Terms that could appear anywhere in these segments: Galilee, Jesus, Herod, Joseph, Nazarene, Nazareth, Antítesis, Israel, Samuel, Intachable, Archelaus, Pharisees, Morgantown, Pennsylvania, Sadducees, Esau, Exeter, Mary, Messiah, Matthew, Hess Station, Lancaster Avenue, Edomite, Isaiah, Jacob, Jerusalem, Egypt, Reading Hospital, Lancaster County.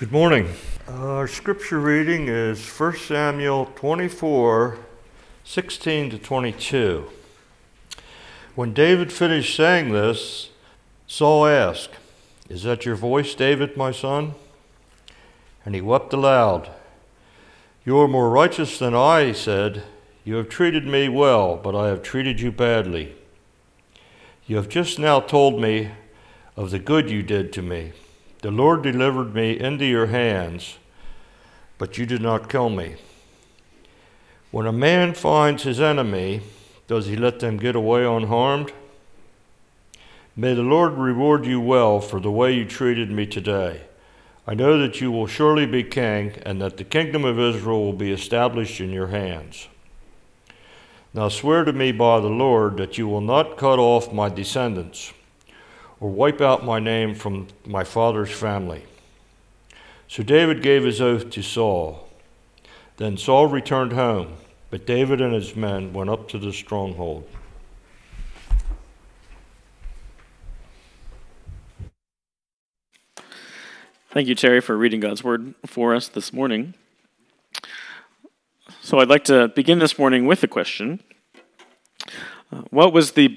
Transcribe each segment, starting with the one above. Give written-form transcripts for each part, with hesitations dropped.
Good morning. Our scripture reading is 1 Samuel 24, 16 to 22. When David finished saying this, Saul asked, "Is that your voice, David, my son?" And he wept aloud. "You are more righteous than I," he said. "You have treated me well, but I have treated you badly. You have just now told me of the good you did to me. The Lord delivered me into your hands, but you did not kill me. When a man finds his enemy, does he let them get away unharmed? May the Lord reward you well for the way you treated me today. I know that you will surely be king and that the kingdom of Israel will be established in your hands. Now swear to me by the Lord that you will not cut off my descendants or wipe out my name from my father's family." So David gave his oath to Saul. Then Saul returned home, but David and his men went up to the stronghold. Thank you, Terry, for reading God's word for us this morning. So I'd like to begin this morning with a question. What was the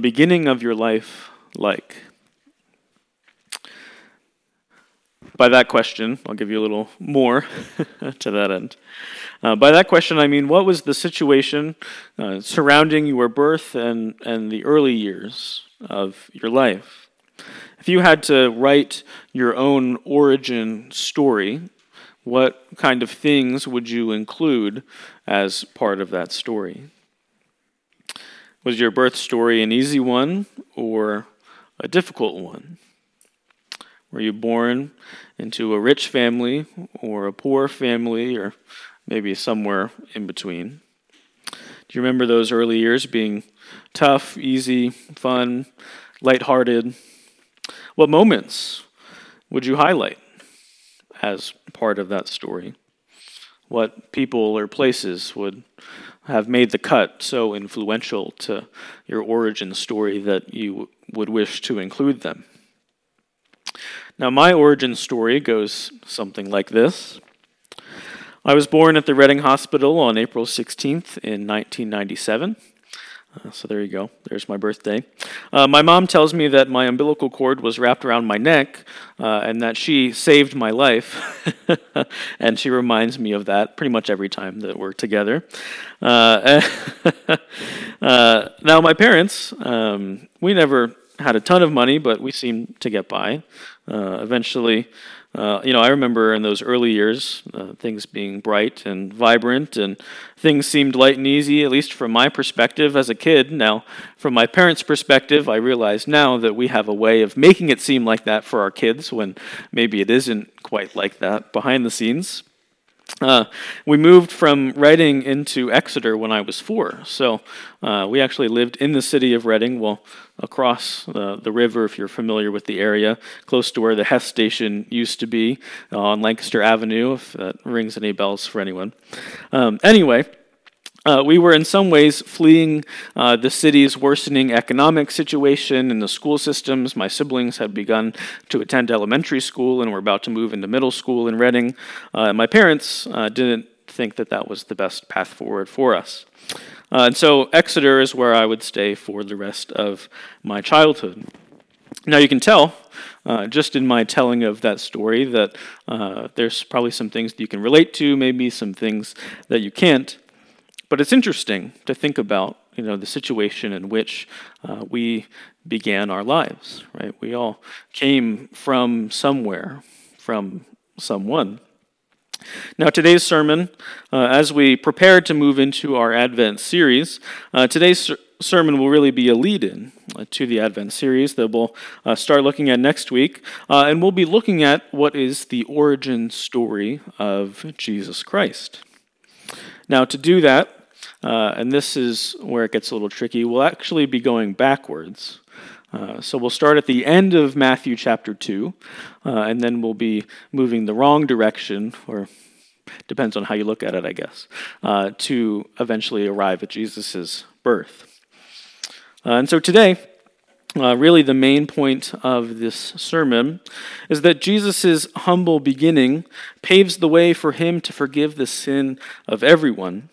beginning of your life like? By that question, I'll give you a little more to that end. By that question, I mean, what was the situation surrounding your birth and the early years of your life? If you had to write your own origin story, what kind of things would you include as part of that story? Was your birth story an easy one or a difficult one? Were you born into a rich family or a poor family or maybe somewhere in between? Do you remember those early years being tough, easy, fun, lighthearted? What moments would you highlight as part of that story? What people or places would have made the cut so influential to your origin story that you would wish to include them? Now, my origin story goes something like this. I was born at the Reading Hospital on April 16th in 1997. So there you go. There's my birthday. My mom tells me that my umbilical cord was wrapped around my neck and that she saved my life. And she reminds me of that pretty much every time that we're together. Now, my parents, we never had a ton of money, but we seemed to get by. Eventually, I remember in those early years, things being bright and vibrant, and things seemed light and easy, at least from my perspective as a kid. Now, from my parents' perspective, I realize now that we have a way of making it seem like that for our kids when maybe it isn't quite like that behind the scenes. We moved from Reading into Exeter when I was 4, so we actually lived in the city of Reading, well, across the river, if you're familiar with the area, close to where the Hess Station used to be on Lancaster Avenue, if that rings any bells for anyone. We were in some ways fleeing the city's worsening economic situation and the school systems. My siblings had begun to attend elementary school and were about to move into middle school in Reading. My parents didn't think that was the best path forward for us. And so Exeter is where I would stay for the rest of my childhood. Now you can tell, just in my telling of that story, that there's probably some things that you can relate to, maybe some things that you can't. But it's interesting to think about, the situation in which we began our lives, right? We all came from somewhere, from someone. Now, today's sermon, as we prepare to move into our Advent series, today's sermon will really be a lead-in to the Advent series that we'll start looking at next week. And we'll be looking at what is the origin story of Jesus Christ. Now, to do that, and this is where it gets a little tricky, we'll actually be going backwards. So we'll start at the end of Matthew chapter 2, and then we'll be moving the wrong direction, or depends on how you look at it, I guess, to eventually arrive at Jesus' birth. And so today, Really, the main point of this sermon is that Jesus' humble beginning paves the way for him to forgive the sin of everyone,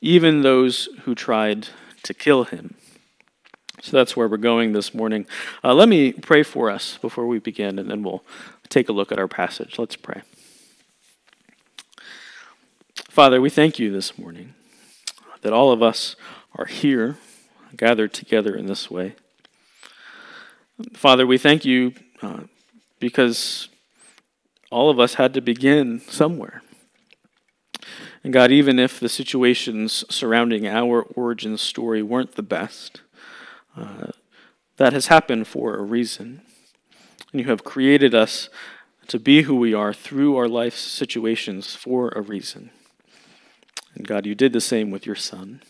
even those who tried to kill him. So that's where we're going this morning. Let me pray for us before we begin, and then we'll take a look at our passage. Let's pray. Father, we thank you this morning that all of us are here, gathered together in this way. Father, we thank you because all of us had to begin somewhere. And God, even if the situations surrounding our origin story weren't the best, that has happened for a reason. And you have created us to be who we are through our life's situations for a reason. And God, you did the same with your Son.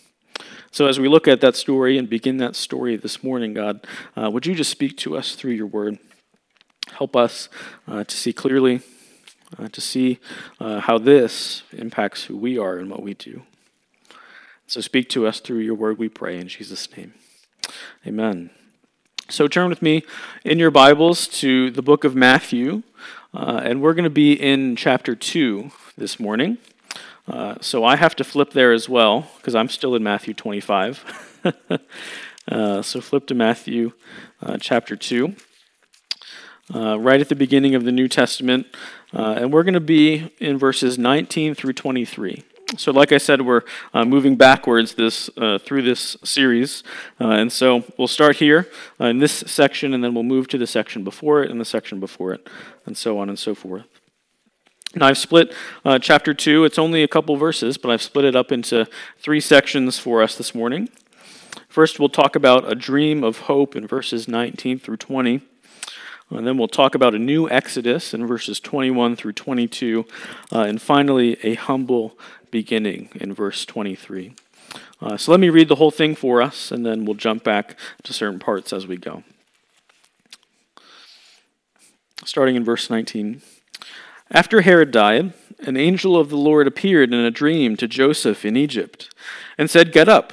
So as we look at that story and begin that story this morning, God, would you just speak to us through your word? Help us to see clearly, to see how this impacts who we are and what we do. So speak to us through your word, we pray in Jesus' name. Amen. So turn with me in your Bibles to the book of Matthew, and we're going to be in chapter 2 this morning. So I have to flip there as well, because I'm still in Matthew 25. So flip to Matthew chapter 2, right at the beginning of the New Testament. And we're going to be in verses 19 through 23. So like I said, we're moving backwards through this series. And so we'll start here in this section, and then we'll move to the section before it and the section before it, and so on and so forth. Now, I've split chapter 2, it's only a couple verses, but I've split it up into three sections for us this morning. First, we'll talk about a dream of hope in verses 19 through 20, and then we'll talk about a new exodus in verses 21 through 22, and finally, a humble beginning in verse 23. So let me read the whole thing for us, and then we'll jump back to certain parts as we go. Starting in verse 19. After Herod died, an angel of the Lord appeared in a dream to Joseph in Egypt and said, "Get up,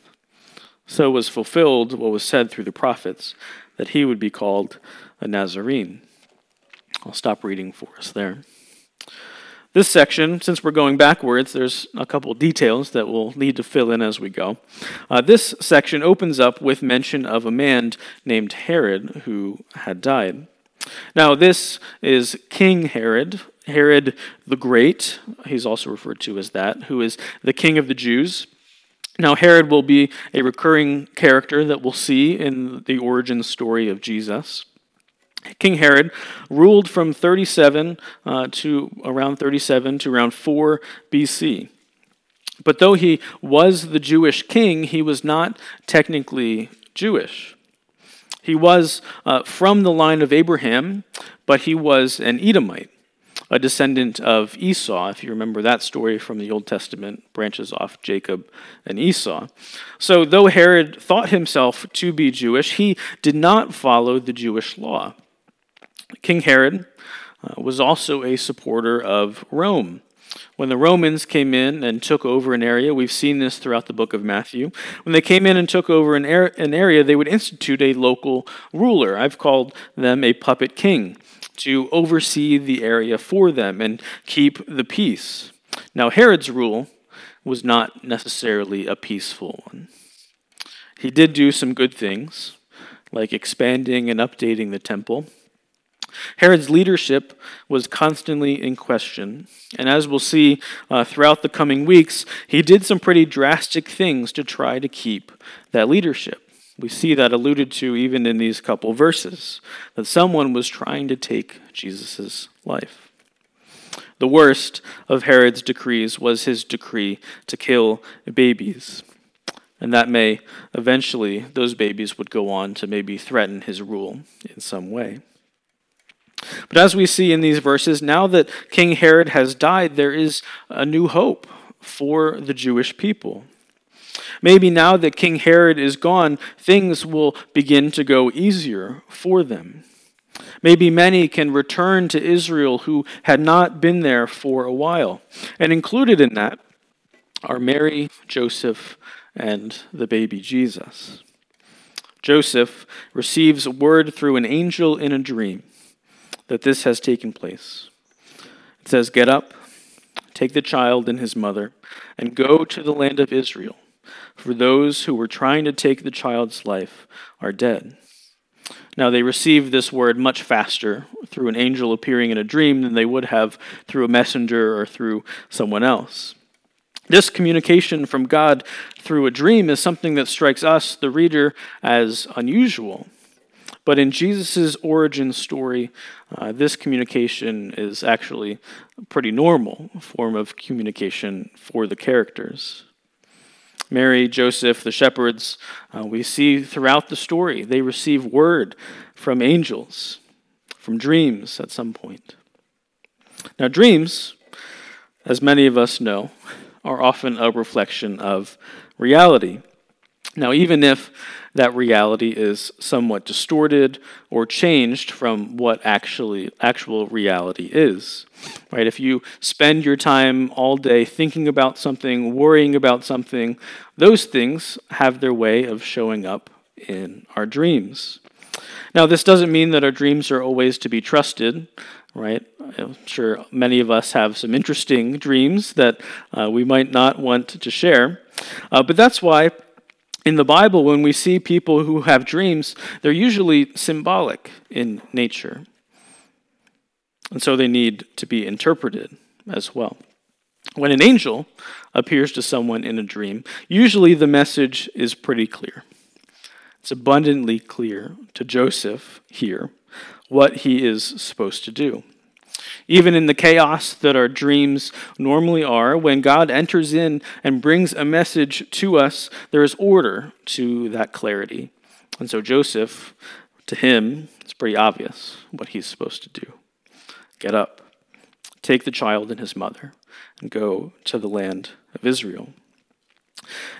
So was fulfilled what was said through the prophets, that he would be called a Nazarene. I'll stop reading for us there. This section, since we're going backwards, there's a couple details that we'll need to fill in as we go. This section opens up with mention of a man named Herod who had died. Now, this is King Herod, Herod the Great, he's also referred to as that, who is the king of the Jews. Now, Herod will be a recurring character that we'll see in the origin story of Jesus. King Herod ruled from 37 to around 4 BC. But though he was the Jewish king, he was not technically Jewish. He was from the line of Abraham, but he was an Edomite, a descendant of Esau. If you remember that story from the Old Testament, branches off Jacob and Esau. So though Herod thought himself to be Jewish, he did not follow the Jewish law. King Herod was also a supporter of Rome. When the Romans came in and took over an area, we've seen this throughout the book of Matthew. When they came in and took over an area, they would institute a local ruler. I've called them a puppet king to oversee the area for them and keep the peace. Now, Herod's rule was not necessarily a peaceful one. He did do some good things, like expanding and updating the temple. Herod's leadership was constantly in question, and as we'll see throughout the coming weeks, he did some pretty drastic things to try to keep that leadership. We see that alluded to even in these couple verses, that someone was trying to take Jesus' life. The worst of Herod's decrees was his decree to kill babies, and that may eventually, those babies would go on to maybe threaten his rule in some way. But as we see in these verses, now that King Herod has died, there is a new hope for the Jewish people. Maybe now that King Herod is gone, things will begin to go easier for them. Maybe many can return to Israel who had not been there for a while. And included in that are Mary, Joseph, and the baby Jesus. Joseph receives word through an angel in a dream that this has taken place. It says, "Get up, take the child and his mother, and go to the land of Israel, for those who were trying to take the child's life are dead." Now, they received this word much faster through an angel appearing in a dream than they would have through a messenger or through someone else. This communication from God through a dream is something that strikes us, the reader, as unusual. But in Jesus' origin story, this communication is actually a pretty normal form of communication for the characters. Mary, Joseph, the shepherds, we see throughout the story, they receive word from angels, from dreams at some point. Now, dreams, as many of us know, are often a reflection of reality. Now, even if that reality is somewhat distorted or changed from what actual reality is, right? If you spend your time all day thinking about something, worrying about something, those things have their way of showing up in our dreams. Now, this doesn't mean that our dreams are always to be trusted, right? I'm sure many of us have some interesting dreams that we might not want to share. But that's why in the Bible, when we see people who have dreams, they're usually symbolic in nature. And so they need to be interpreted as well. When an angel appears to someone in a dream, usually the message is pretty clear. It's abundantly clear to Joseph here what he is supposed to do. Even in the chaos that our dreams normally are, when God enters in and brings a message to us, there is order to that clarity. And so Joseph, to him, it's pretty obvious what he's supposed to do. Get up, take the child and his mother, and go to the land of Israel.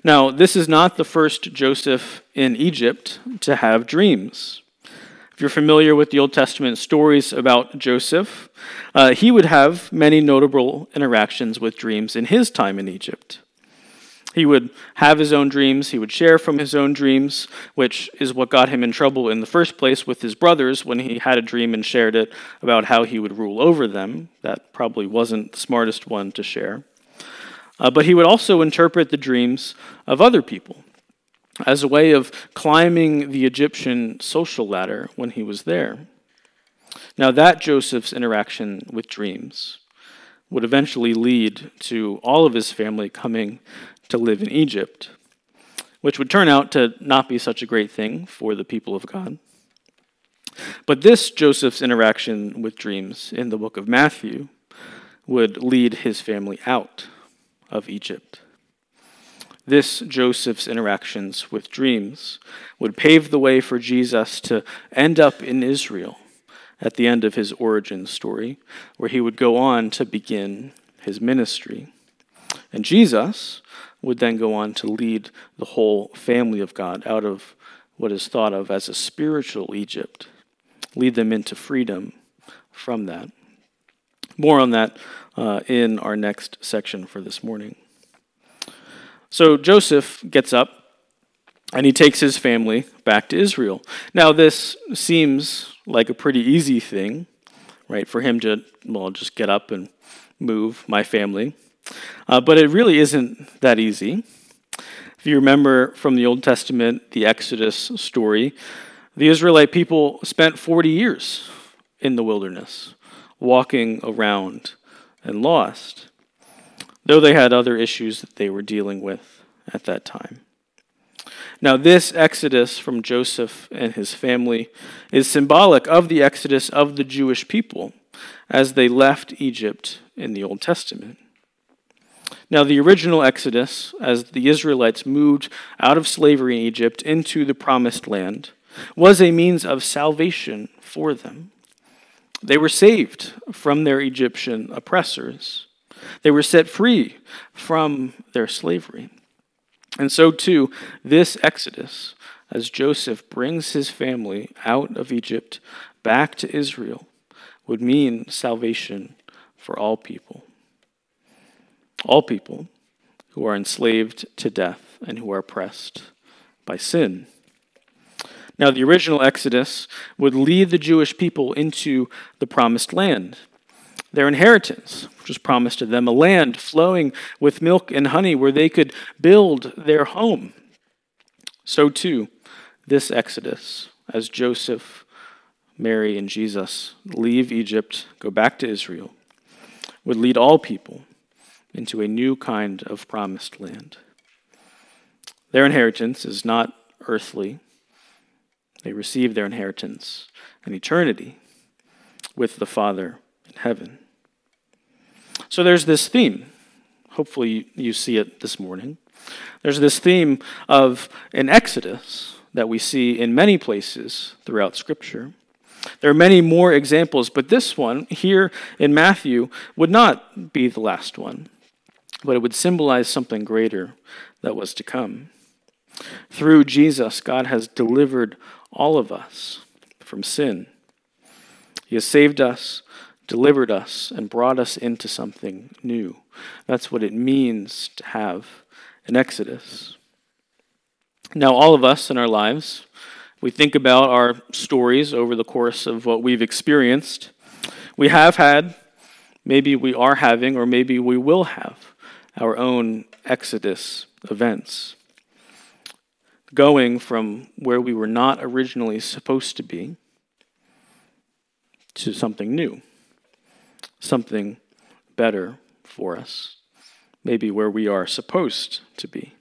Now, this is not the first Joseph in Egypt to have dreams. If you're familiar with the Old Testament stories about Joseph, he would have many notable interactions with dreams in his time in Egypt. He would have his own dreams, he would share from his own dreams, which is what got him in trouble in the first place with his brothers when he had a dream and shared it about how he would rule over them. That probably wasn't the smartest one to share. But he would also interpret the dreams of other people as a way of climbing the Egyptian social ladder when he was there. Now, that Joseph's interaction with dreams would eventually lead to all of his family coming to live in Egypt, which would turn out to not be such a great thing for the people of God. But this Joseph's interaction with dreams in the book of Matthew would lead his family out of Egypt. This Joseph's interactions with dreams would pave the way for Jesus to end up in Israel at the end of his origin story, where he would go on to begin his ministry. And Jesus would then go on to lead the whole family of God out of what is thought of as a spiritual Egypt, lead them into freedom from that. More on that in our next section for this morning. So Joseph gets up, and he takes his family back to Israel. Now, this seems like a pretty easy thing, right, for him to, just get up and move my family. But it really isn't that easy. If you remember from the Old Testament, the Exodus story, the Israelite people spent 40 years in the wilderness, walking around and lost, though they had other issues that they were dealing with at that time. Now, this exodus from Joseph and his family is symbolic of the exodus of the Jewish people as they left Egypt in the Old Testament. Now, the original exodus, as the Israelites moved out of slavery in Egypt into the Promised Land, was a means of salvation for them. They were saved from their Egyptian oppressors. They were set free from their slavery. And so too, this exodus, as Joseph brings his family out of Egypt back to Israel, would mean salvation for all people. All people who are enslaved to death and who are oppressed by sin. Now, the original exodus would lead the Jewish people into the promised land, their inheritance, which was promised to them, a land flowing with milk and honey where they could build their home. So too, this exodus, as Joseph, Mary, and Jesus leave Egypt, go back to Israel, would lead all people into a new kind of promised land. Their inheritance is not earthly. They receive their inheritance in eternity with the Father in heaven. So there's this theme. Hopefully you see it this morning. There's this theme of an exodus that we see in many places throughout Scripture. There are many more examples, but this one here in Matthew would not be the last one, but it would symbolize something greater that was to come. Through Jesus, God has delivered all of us from sin. He has saved us, delivered us, and brought us into something new. That's what it means to have an exodus. Now, all of us in our lives, we think about our stories over the course of what we've experienced. We have had, maybe we are having, or maybe we will have our own exodus events. Going from where we were not originally supposed to be to something new, something better for us, maybe where we are supposed to be.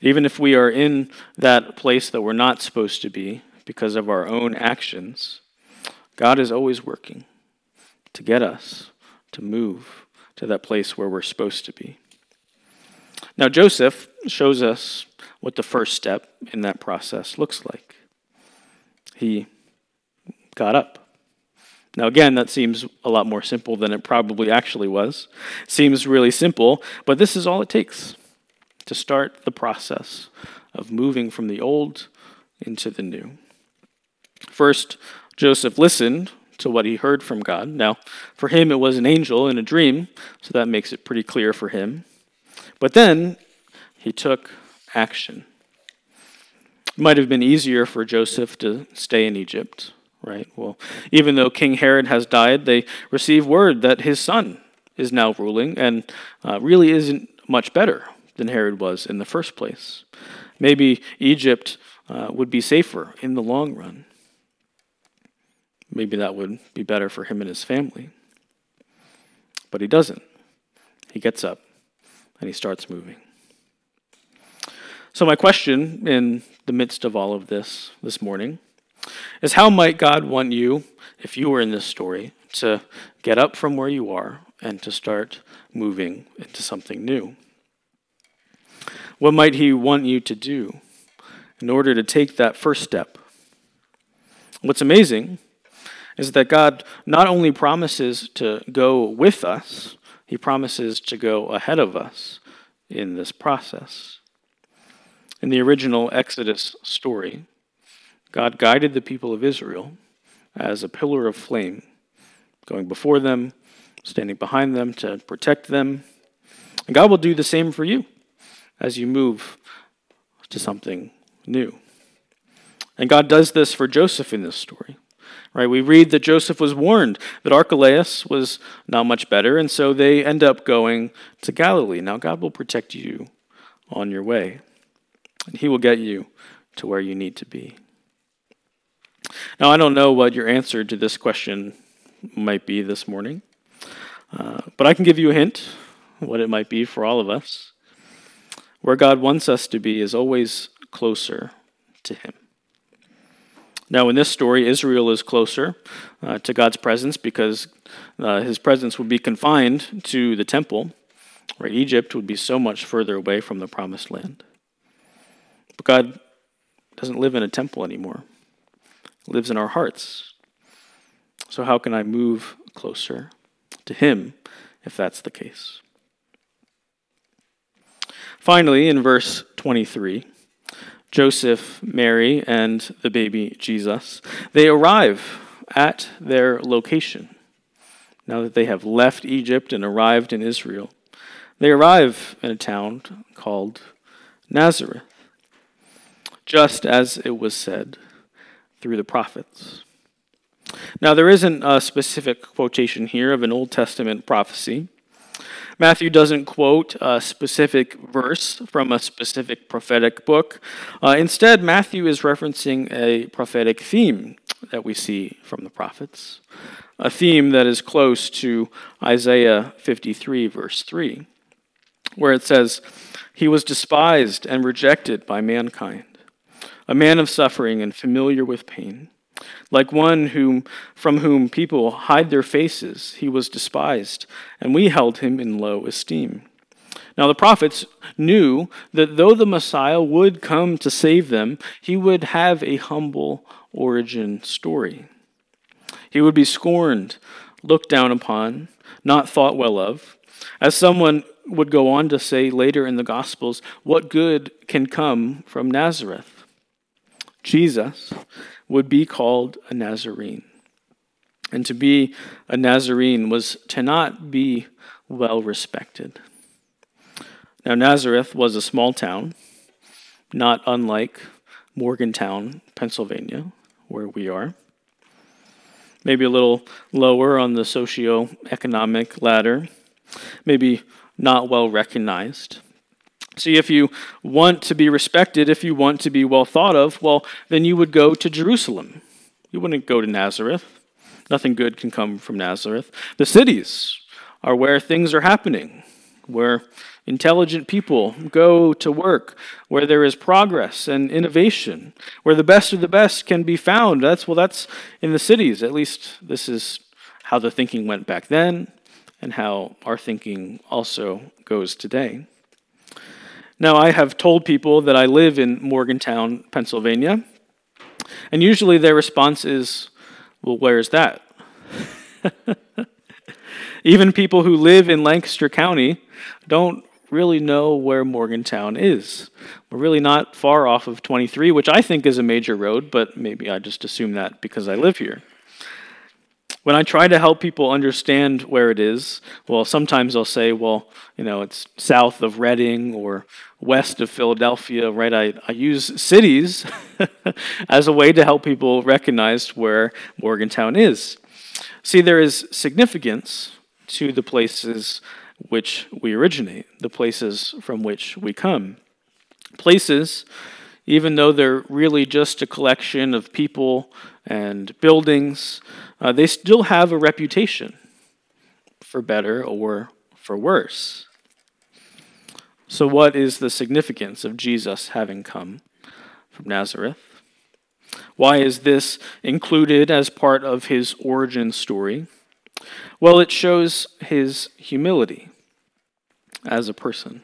Even if we are in that place that we're not supposed to be because of our own actions, God is always working to get us to move to that place where we're supposed to be. Now, Joseph shows us what the first step in that process looks like. He got up. Now, again, that seems a lot more simple than it probably actually was. It seems really simple, but this is all it takes to start the process of moving from the old into the new. First, Joseph listened to what he heard from God. Now, for him, it was an angel in a dream, so that makes it pretty clear for him. But then he took action. It might have been easier for Joseph to stay in Egypt, right? Well, even though King Herod has died, they receive word that his son is now ruling and really isn't much better than Herod was in the first place. Maybe Egypt would be safer in the long run. Maybe that would be better for him and his family. But he doesn't. He gets up and he starts moving. So my question in the midst of all of this morning is, how might God want you, if you were in this story, to get up from where you are and to start moving into something new? What might he want you to do in order to take that first step? What's amazing is that God not only promises to go with us, he promises to go ahead of us in this process. In the original Exodus story, God guided the people of Israel as a pillar of flame, going before them, standing behind them to protect them. And God will do the same for you as you move to something new. And God does this for Joseph in this story, right? We read that Joseph was warned that Archelaus was not much better, and so they end up going to Galilee. Now, God will protect you on your way, and he will get you to where you need to be. Now, I don't know what your answer to this question might be this morning, but I can give you a hint what it might be for all of us. Where God wants us to be is always closer to him. Now, in this story, Israel is closer to God's presence because his presence would be confined to the temple, where Egypt would be so much further away from the promised land. But God doesn't live in a temple anymore. He lives in our hearts. So how can I move closer to him if that's the case? Finally, in verse 23, Joseph, Mary, and the baby Jesus, they arrive at their location. Now that they have left Egypt and arrived in Israel, they arrive in a town called Nazareth, just as it was said through the prophets. Now, there isn't a specific quotation here of an Old Testament prophecy. Matthew doesn't quote a specific verse from a specific prophetic book. Instead, Matthew is referencing a prophetic theme that we see from the prophets, a theme that is close to Isaiah 53, verse 3, where it says, "He was despised and rejected by mankind, a man of suffering and familiar with pain. Like one from whom people hide their faces, he was despised, and we held him in low esteem." Now the prophets knew that though the Messiah would come to save them, he would have a humble origin story. He would be scorned, looked down upon, not thought well of. As someone would go on to say later in the Gospels, what good can come from Nazareth? Jesus would be called a Nazarene. And to be a Nazarene was to not be well respected. Now, Nazareth was a small town, not unlike Morgantown, Pennsylvania, where we are. Maybe a little lower on the socioeconomic ladder, maybe not well recognized. See, if you want to be respected, if you want to be well thought of, well, then you would go to Jerusalem. You wouldn't go to Nazareth. Nothing good can come from Nazareth. The cities are where things are happening, where intelligent people go to work, where there is progress and innovation, where the best of the best can be found. That's in the cities. At least this is how the thinking went back then and how our thinking also goes today. Now, I have told people that I live in Morgantown, Pennsylvania, and usually their response is, well, where's that? Even people who live in Lancaster County don't really know where Morgantown is. We're really not far off of 23, which I think is a major road, but maybe I just assume that because I live here. When I try to help people understand where it is, well, sometimes I'll say, well, you know, it's south of Reading or west of Philadelphia, right? I use cities as a way to help people recognize where Morgantown is. See, there is significance to the places which we originate, the places from which we come. Places, even though they're really just a collection of people and buildings, they still have a reputation, for better or for worse. So what is the significance of Jesus having come from Nazareth? Why is this included as part of his origin story? Well, it shows his humility as a person,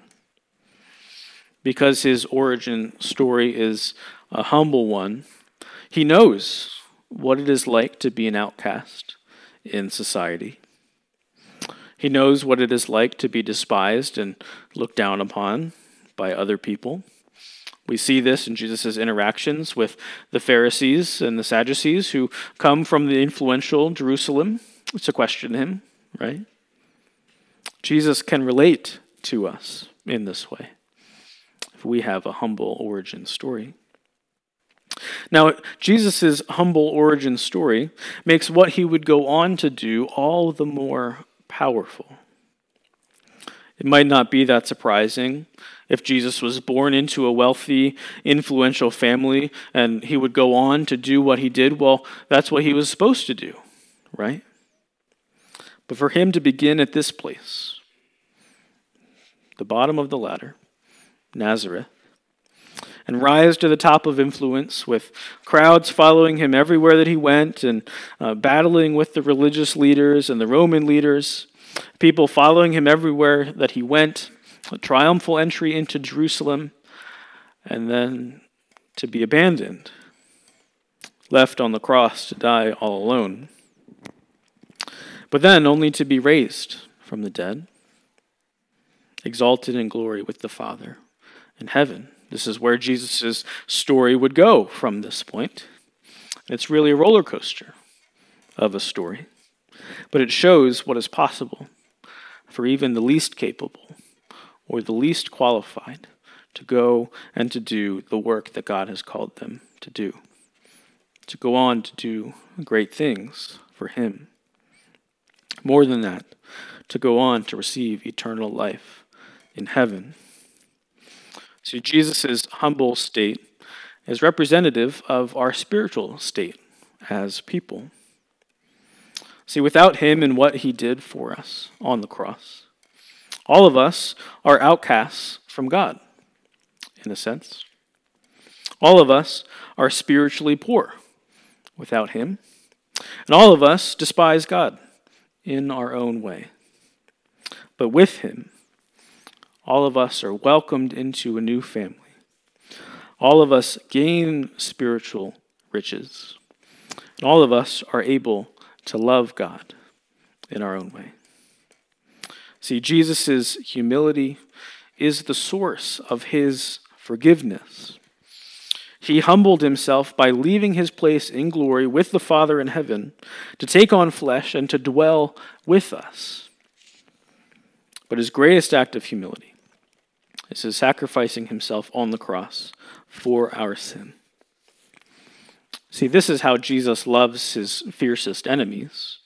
because his origin story is a humble one. He knows what it is like to be an outcast in society. He knows what it is like to be despised and looked down upon by other people. We see this in Jesus' interactions with the Pharisees and the Sadducees who come from the influential Jerusalem to question him, right? Jesus can relate to us in this way. We have a humble origin story. Now, Jesus' humble origin story makes what he would go on to do all the more powerful. It might not be that surprising if Jesus was born into a wealthy, influential family and he would go on to do what he did. Well, that's what he was supposed to do, right? But for him to begin at this place, the bottom of the ladder, Nazareth, and rise to the top of influence with crowds following him everywhere that he went and battling with the religious leaders and the Roman leaders, people following him everywhere that he went, a triumphal entry into Jerusalem, and then to be abandoned, left on the cross to die all alone. but then only to be raised from the dead, exalted in glory with the Father in heaven. This is where Jesus' story would go from this point. It's really a roller coaster of a story, but it shows what is possible for even the least capable or the least qualified to go and to do the work that God has called them to do, to go on to do great things for him. More than that, to go on to receive eternal life in heaven. So Jesus' humble state is representative of our spiritual state as people. See, without him and what he did for us on the cross, all of us are outcasts from God, in a sense. All of us are spiritually poor without him, and all of us despise God in our own way. But with him, all of us are welcomed into a new family. All of us gain spiritual riches. And all of us are able to love God in our own way. See, Jesus' humility is the source of his forgiveness. He humbled himself by leaving his place in glory with the Father in heaven to take on flesh and to dwell with us. But his greatest act of humility is his sacrificing himself on the cross for our sin. See, this is how Jesus loves his fiercest enemies,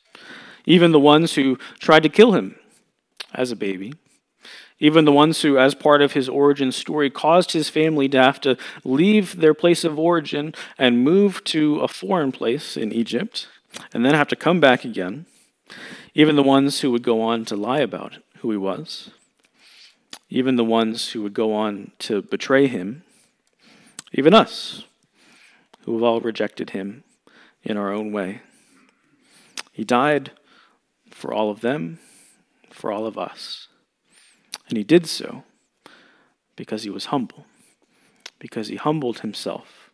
even the ones who tried to kill him as a baby, even the ones who, as part of his origin story, caused his family to have to leave their place of origin and move to a foreign place in Egypt, and then have to come back again, even the ones who would go on to lie about it, who he was, even the ones who would go on to betray him, even us, who have all rejected him in our own way. He died for all of them, for all of us. And he did so because he was humble, because he humbled himself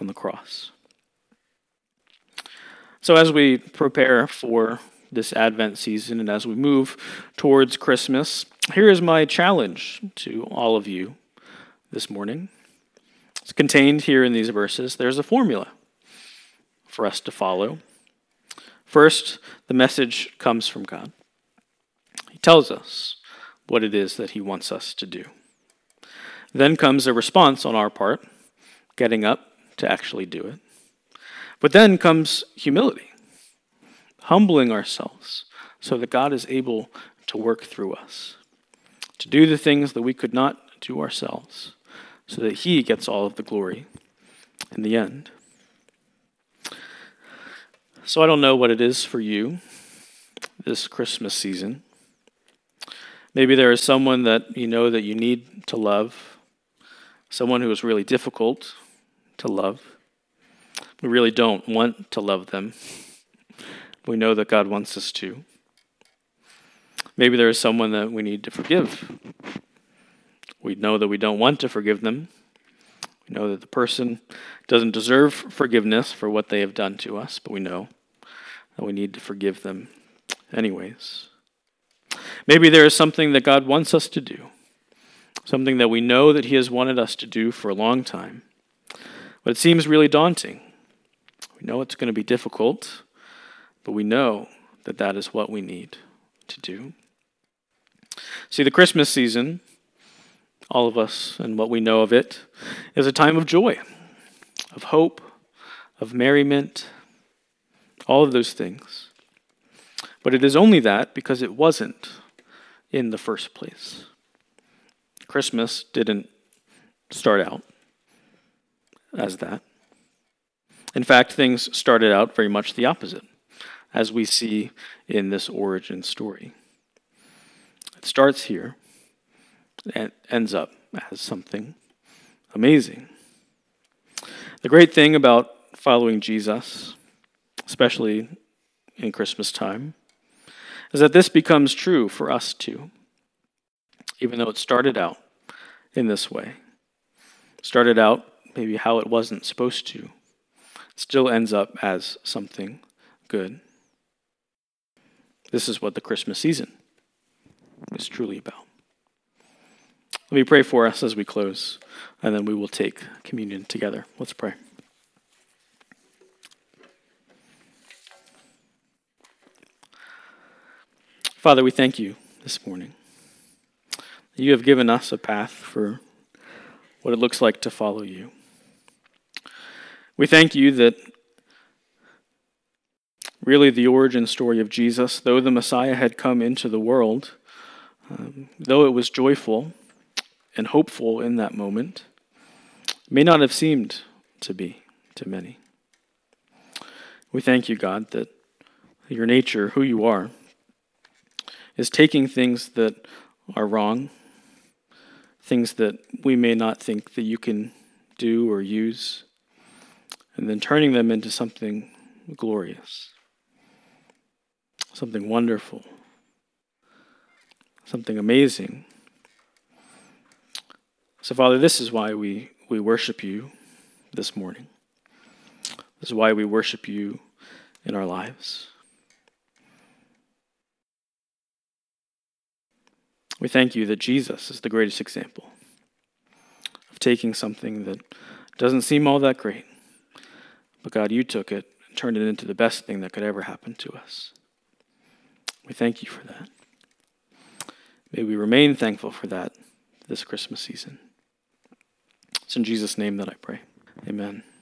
on the cross. So as we prepare for this Advent season and as we move towards Christmas, here is my challenge to all of you this morning. It's contained here in these verses. There's a formula for us to follow. First, the message comes from God. He tells us what it is that he wants us to do. Then comes a response on our part, getting up to actually do it. But then comes humility, humbling ourselves so that God is able to work through us, to do the things that we could not do ourselves, so that he gets all of the glory in the end. So I don't know what it is for you this Christmas season. Maybe there is someone that you know that you need to love, someone who is really difficult to love. We really don't want to love them. We know that God wants us to. Maybe there is someone that we need to forgive. We know that we don't want to forgive them. We know that the person doesn't deserve forgiveness for what they have done to us, but we know that we need to forgive them anyways. Maybe there is something that God wants us to do, something that we know that he has wanted us to do for a long time, but it seems really daunting. We know it's going to be difficult, but we know that that is what we need to do. See, the Christmas season, all of us and what we know of it, is a time of joy, of hope, of merriment, all of those things. But it is only that because it wasn't in the first place. Christmas didn't start out as that. In fact, things started out very much the opposite, as we see in this origin story. It starts here and ends up as something amazing. The great thing about following Jesus, especially in Christmas time, is that this becomes true for us too, even though it started out in this way. It started out maybe how it wasn't supposed to. It still ends up as something good. This is what the Christmas season is truly about. Let me pray for us as we close, and then we will take communion together. Let's pray. Father, we thank you this morning. You have given us a path for what it looks like to follow you. We thank you that really the origin story of Jesus, though the Messiah had come into the world, though it was joyful and hopeful in that moment, may not have seemed to be to many. We thank you, God, that your nature, who you are, is taking things that are wrong, things that we may not think that you can do or use, and then turning them into something glorious, something wonderful, something amazing. So, Father, this is why we worship you this morning. This is why we worship you in our lives. We thank you that Jesus is the greatest example of taking something that doesn't seem all that great, but God, you took it and turned it into the best thing that could ever happen to us. We thank you for that. May we remain thankful for that this Christmas season. It's in Jesus' name that I pray. Amen.